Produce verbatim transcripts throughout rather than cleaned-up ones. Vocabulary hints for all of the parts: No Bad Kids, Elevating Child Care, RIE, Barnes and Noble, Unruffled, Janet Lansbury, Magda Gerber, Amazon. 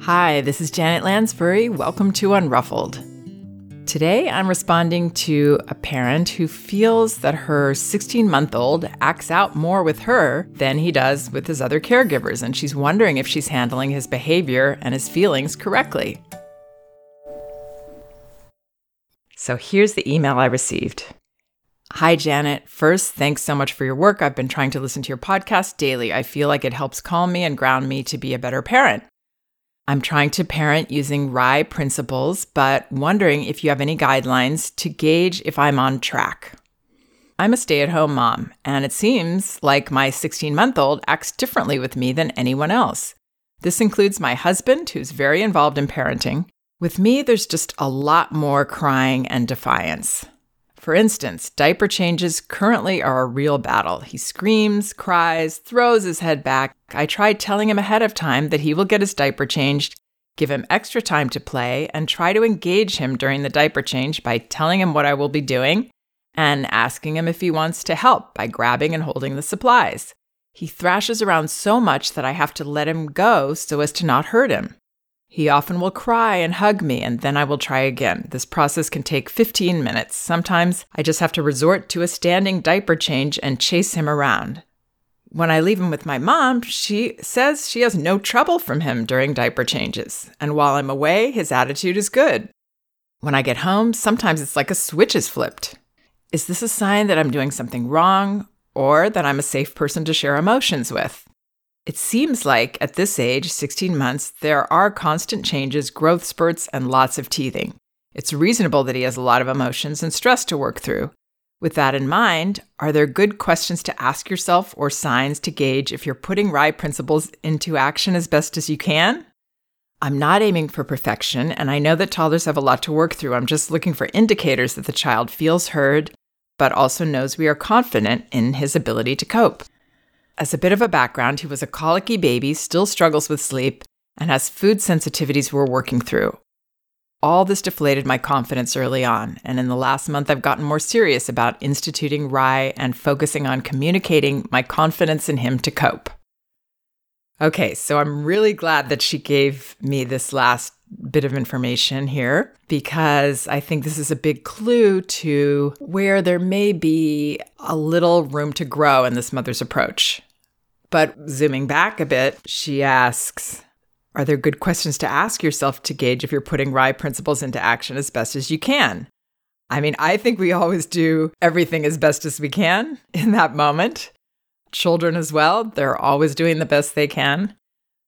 Hi, this is Janet Lansbury. Welcome to Unruffled. Today, I'm responding to a parent who feels that her sixteen-month-old acts out more with her than he does with his other caregivers, and she's wondering if she's handling his behavior and his feelings correctly. So here's the email I received. Hi, Janet. First, thanks so much for your work. I've been trying to listen to your podcast daily. I feel like it helps calm me and ground me to be a better parent. I'm trying to parent using R I E principles, but wondering if you have any guidelines to gauge if I'm on track. I'm a stay-at-home mom, and it seems like my sixteen-month-old acts differently with me than anyone else. This includes my husband, who's very involved in parenting. With me, there's just a lot more crying and defiance. For instance, diaper changes currently are a real battle. He screams, cries, throws his head back. I tried telling him ahead of time that he will get his diaper changed, give him extra time to play, and try to engage him during the diaper change by telling him what I will be doing and asking him if he wants to help by grabbing and holding the supplies. He thrashes around so much that I have to let him go so as to not hurt him. He often will cry and hug me, and then I will try again. This process can take fifteen minutes. Sometimes I just have to resort to a standing diaper change and chase him around. When I leave him with my mom, she says she has no trouble from him during diaper changes. And while I'm away, his attitude is good. When I get home, sometimes it's like a switch is flipped. Is this a sign that I'm doing something wrong, or that I'm a safe person to share emotions with? It seems like at this age, sixteen months, there are constant changes, growth spurts, and lots of teething. It's reasonable that he has a lot of emotions and stress to work through. With that in mind, are there good questions to ask yourself or signs to gauge if you're putting R I E principles into action as best as you can? I'm not aiming for perfection, and I know that toddlers have a lot to work through. I'm just looking for indicators that the child feels heard, but also knows we are confident in his ability to cope. As a bit of a background, he was a colicky baby, still struggles with sleep, and has food sensitivities we're working through. All this deflated my confidence early on, and in the last month I've gotten more serious about instituting R I E and focusing on communicating my confidence in him to cope. Okay, so I'm really glad that she gave me this last bit of information here, because I think this is a big clue to where there may be a little room to grow in this mother's approach. But zooming back a bit, she asks, are there good questions to ask yourself to gauge if you're putting R I E principles into action as best as you can? I mean, I think we always do everything as best as we can in that moment. Children as well, they're always doing the best they can.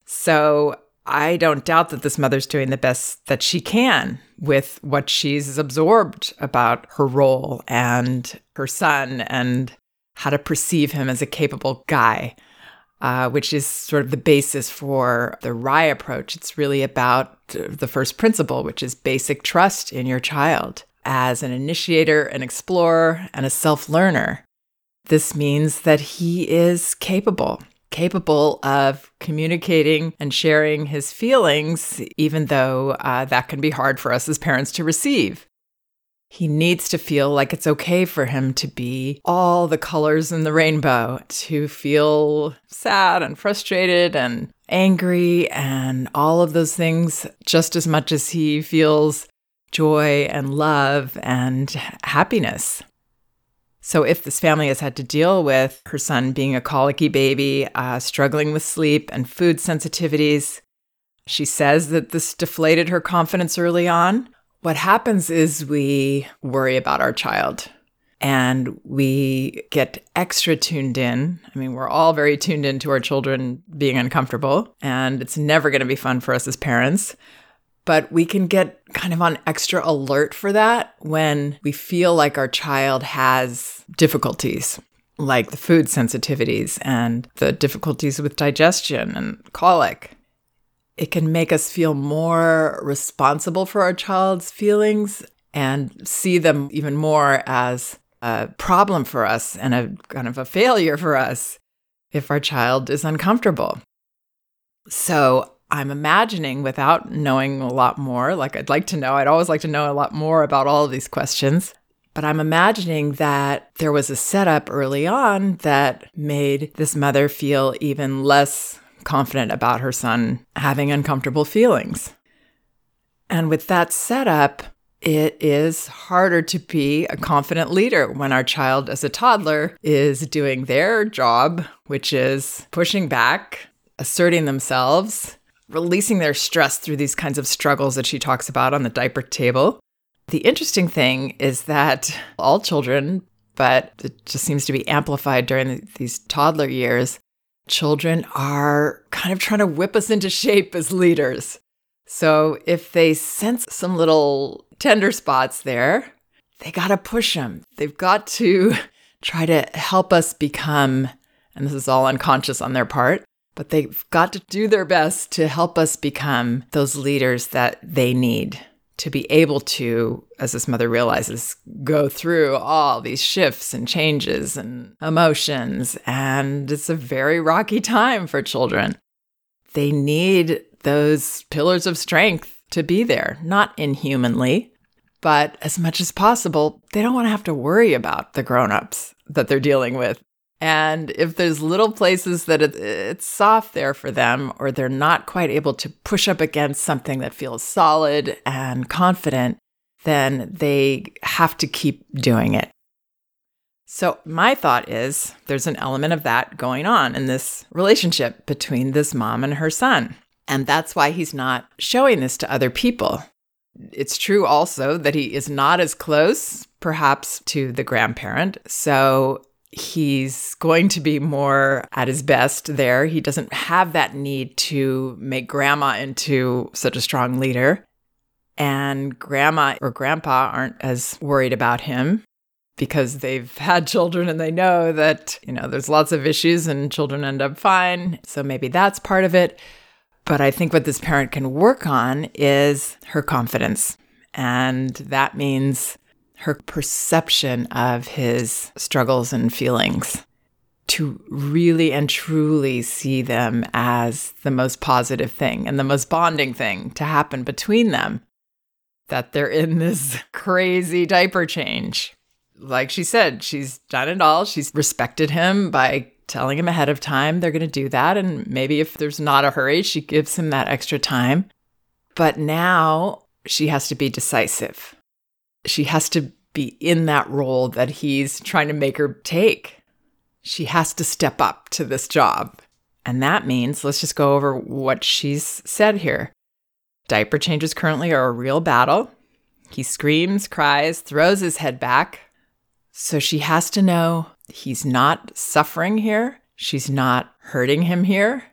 So I don't doubt that this mother's doing the best that she can with what she's absorbed about her role and her son and how to perceive him as a capable guy, uh, which is sort of the basis for the R I E approach. It's really about the first principle, which is basic trust in your child as an initiator, an explorer, and a self-learner. This means that he is capable. capable of communicating and sharing his feelings, even though uh, that can be hard for us as parents to receive. He needs to feel like it's okay for him to be all the colors in the rainbow, to feel sad and frustrated and angry and all of those things, just as much as he feels joy and love and happiness. So if this family has had to deal with her son being a colicky baby, uh, struggling with sleep and food sensitivities, she says that this deflated her confidence early on. What happens is we worry about our child and we get extra tuned in. I mean, we're all very tuned into our children being uncomfortable, and it's never going to be fun for us as parents. But we can get kind of on extra alert for that when we feel like our child has difficulties, like the food sensitivities and the difficulties with digestion and colic. It can make us feel more responsible for our child's feelings and see them even more as a problem for us and a kind of a failure for us if our child is uncomfortable. So I'm imagining, without knowing a lot more, like I'd like to know, I'd always like to know a lot more about all of these questions, but I'm imagining that there was a setup early on that made this mother feel even less confident about her son having uncomfortable feelings. And with that setup, it is harder to be a confident leader when our child as a toddler is doing their job, which is pushing back, asserting themselves, releasing their stress through these kinds of struggles that she talks about on the diaper table. The interesting thing is that all children, but it just seems to be amplified during these toddler years, children are kind of trying to whip us into shape as leaders. So if they sense some little tender spots there, they got to push them. They've got to try to help us become, and this is all unconscious on their part, but they've got to do their best to help us become those leaders that they need to be able to, as this mother realizes, go through all these shifts and changes and emotions. And it's a very rocky time for children. They need those pillars of strength to be there, not inhumanly, but as much as possible, they don't want to have to worry about the grown-ups that they're dealing with. And if there's little places that it, it's soft there for them, or they're not quite able to push up against something that feels solid and confident, then they have to keep doing it. So my thought is there's an element of that going on in this relationship between this mom and her son. And that's why he's not showing this to other people. It's true also that he is not as close, perhaps, to the grandparent. So he's going to be more at his best there. He doesn't have that need to make grandma into such a strong leader. And grandma or grandpa aren't as worried about him because they've had children and they know that, you know, there's lots of issues and children end up fine. So maybe that's part of it. But I think what this parent can work on is her confidence. And that means her perception of his struggles and feelings, to really and truly see them as the most positive thing and the most bonding thing to happen between them, that they're in this crazy diaper change. Like she said, she's done it all. She's respected him by telling him ahead of time they're going to do that. And maybe if there's not a hurry, she gives him that extra time. But now she has to be decisive. She has to be in that role that he's trying to make her take. She has to step up to this job. And that means, let's just go over what she's said here. Diaper changes currently are a real battle. He screams, cries, throws his head back. So she has to know he's not suffering here. She's not hurting him here.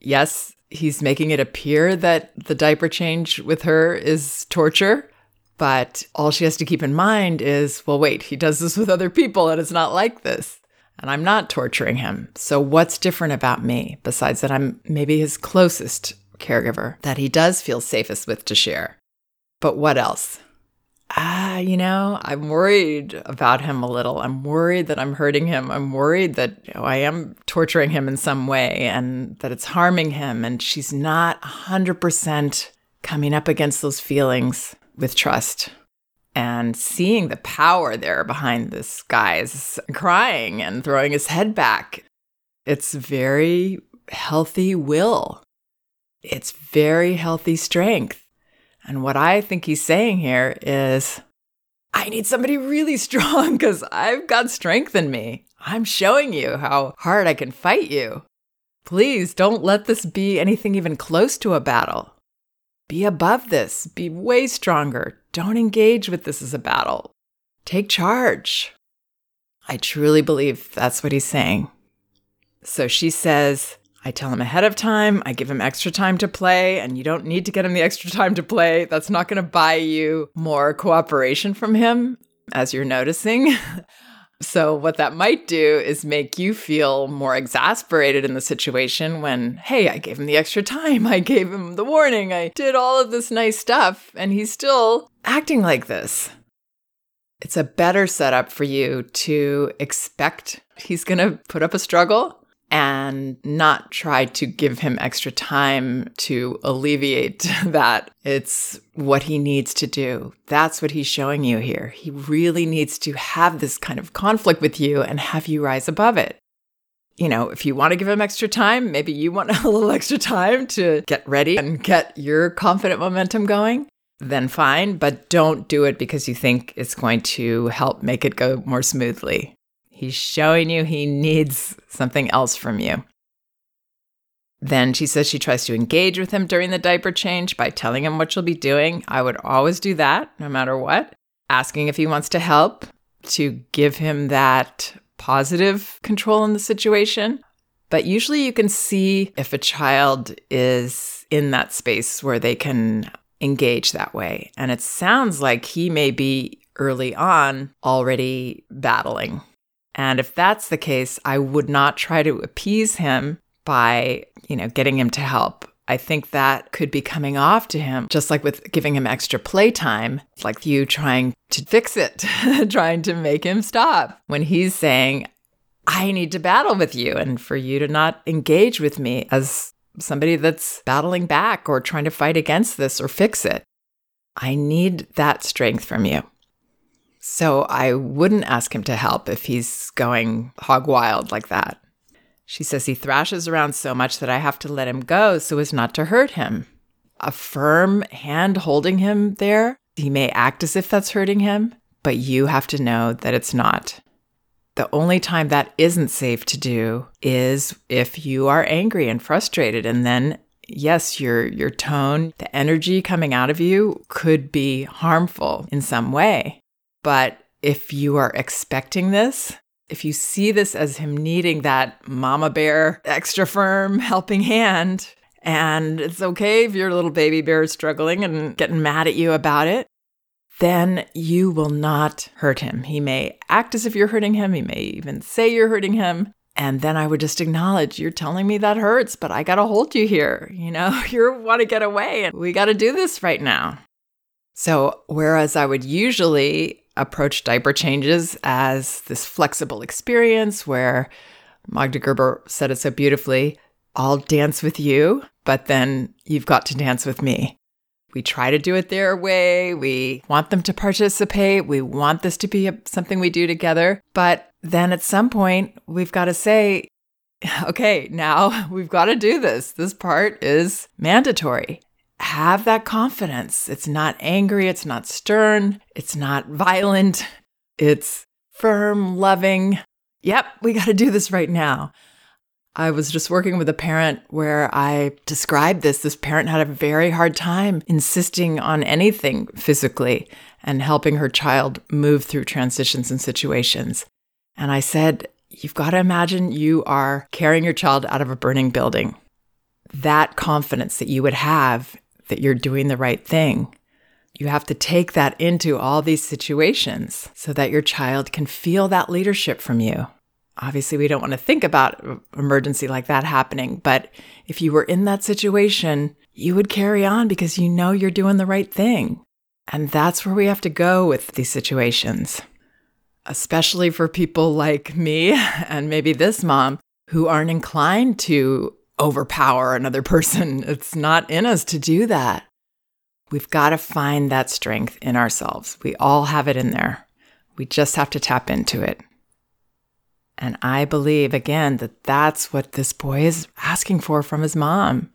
Yes, he's making it appear that the diaper change with her is torture. But all she has to keep in mind is, well, wait, he does this with other people and it's not like this. And I'm not torturing him. So what's different about me besides that I'm maybe his closest caregiver that he does feel safest with to share? But what else? Ah, you know, I'm worried about him a little. I'm worried that I'm hurting him. I'm worried that, you know, I am torturing him in some way and that it's harming him. And she's not one hundred percent coming up against those feelings with trust and seeing the power there behind this guy's crying and throwing his head back. It's very healthy will. It's very healthy strength. And what I think he's saying here is, I need somebody really strong because I've got strength in me. I'm showing you how hard I can fight you. Please don't let this be anything even close to a battle. Be above this. Be way stronger. Don't engage with this as a battle. Take charge. I truly believe that's what he's saying. So she says, I tell him ahead of time. I give him extra time to play, and you don't need to get him the extra time to play. That's not going to buy you more cooperation from him, as you're noticing. So what that might do is make you feel more exasperated in the situation when, hey, I gave him the extra time. I gave him the warning. I did all of this nice stuff, and he's still acting like this. It's a better setup for you to expect he's going to put up a struggle and not try to give him extra time to alleviate that. It's what he needs to do. That's what he's showing you here. He really needs to have this kind of conflict with you and have you rise above it. you know, if you want to give them extra time, maybe you want a little extra time to get ready and get your confident momentum going, then fine. But don't do it because you think it's going to help make it go more smoothly. He's showing you he needs something else from you. Then she says she tries to engage with him during the diaper change by telling him what she'll be doing. I would always do that, no matter what. Asking if he wants to help to give him that positive control in the situation. But usually you can see if a child is in that space where they can engage that way. And it sounds like he may be early on already battling. And if that's the case, I would not try to appease him by, you know, getting him to help. I think that could be coming off to him, just like with giving him extra playtime, like you trying to fix it, trying to make him stop when he's saying, I need to battle with you and for you to not engage with me as somebody that's battling back or trying to fight against this or fix it. I need that strength from you. So I wouldn't ask him to help if he's going hog wild like that. She says he thrashes around so much that I have to let him go so as not to hurt him. A firm hand holding him there, he may act as if that's hurting him, but you have to know that it's not. The only time that isn't safe to do is if you are angry and frustrated, and then, yes, your your tone, the energy coming out of you could be harmful in some way. But if you are expecting this, if you see this as him needing that mama bear, extra firm helping hand, and it's okay if your little baby bear is struggling and getting mad at you about it, then you will not hurt him. He may act as if you're hurting him. He may even say you're hurting him. And then I would just acknowledge, you're telling me that hurts, but I got to hold you here. You know, you want to get away and we got to do this right now. So whereas I would usually approach diaper changes as this flexible experience where Magda Gerber said it so beautifully, I'll dance with you, but then you've got to dance with me. We try to do it their way. We want them to participate. We want this to be a, something we do together. But then at some point, we've got to say, okay, now we've got to do this. This part is mandatory. Have that confidence. It's not angry. It's not stern. It's not violent. It's firm, loving. Yep, we got to do this right now. I was just working with a parent where I described this. This parent had a very hard time insisting on anything physically and helping her child move through transitions and situations. And I said, you've got to imagine you are carrying your child out of a burning building. That confidence that you would have that you're doing the right thing. You have to take that into all these situations so that your child can feel that leadership from you. Obviously, we don't want to think about an emergency like that happening, but if you were in that situation, you would carry on because you know you're doing the right thing. And that's where we have to go with these situations, especially for people like me and maybe this mom who aren't inclined to overpower another person. It's not in us to do that. We've got to find that strength in ourselves. We all have it in there. We just have to tap into it. And I believe, again, that that's what this boy is asking for from his mom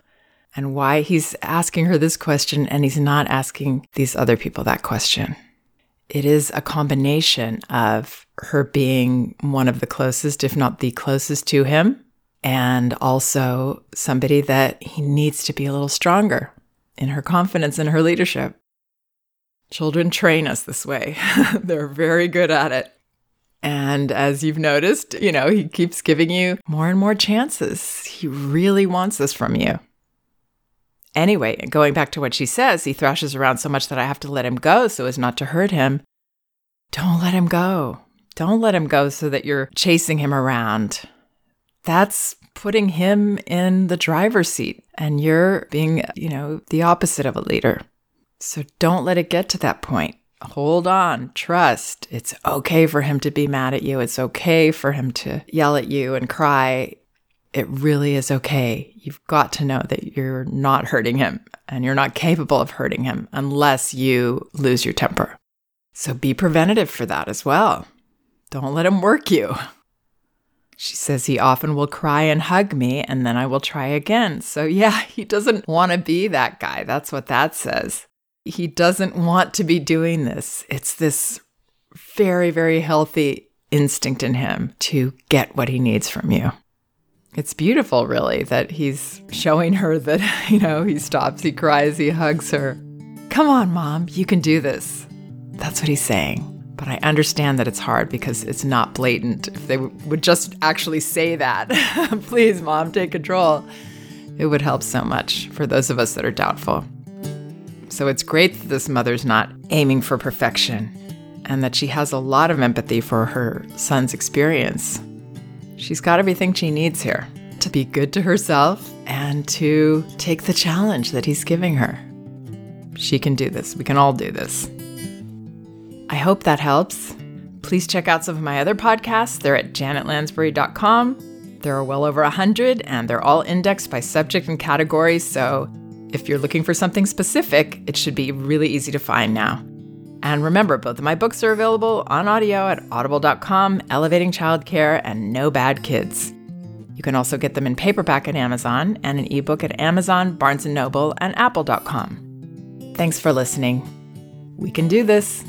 and why he's asking her this question and he's not asking these other people that question. It is a combination of her being one of the closest, if not the closest to him, and also somebody that he needs to be a little stronger in her confidence and her leadership. Children train us this way. They're very good at it. And as you've noticed, you know, he keeps giving you more and more chances. He really wants this from you. Anyway, going back to what she says, he thrashes around so much that I have to let him go so as not to hurt him. Don't let him go. Don't let him go so that you're chasing him around. That's putting him in the driver's seat and you're being, you know, the opposite of a leader. So don't let it get to that point. Hold on, trust. It's okay for him to be mad at you. It's okay for him to yell at you and cry. It really is okay. You've got to know that you're not hurting him and you're not capable of hurting him unless you lose your temper. So be preventative for that as well. Don't let him work you. She says he often will cry and hug me, and then I will try again. So yeah, he doesn't want to be that guy. That's what that says. He doesn't want to be doing this. It's this very, very healthy instinct in him to get what he needs from you. It's beautiful, really, that he's showing her that, you know, he stops, he cries, he hugs her. Come on, Mom, you can do this. That's what he's saying. But I understand that it's hard because it's not blatant. If they w- would just actually say that, please, Mom, take control, it would help so much for those of us that are doubtful. So it's great that this mother's not aiming for perfection and that she has a lot of empathy for her son's experience. She's got everything she needs here to be good to herself and to take the challenge that he's giving her. She can do this. We can all do this. I hope that helps. Please check out some of my other podcasts. They're at janet lansbury dot com. There are well over one hundred, and they're all indexed by subject and category, so if you're looking for something specific, it should be really easy to find now. And remember, both of my books are available on audio at audible dot com, Elevating Child Care, and No Bad Kids. You can also get them in paperback at Amazon and an ebook at Amazon, Barnes and Noble, and apple dot com. Thanks for listening. We can do this.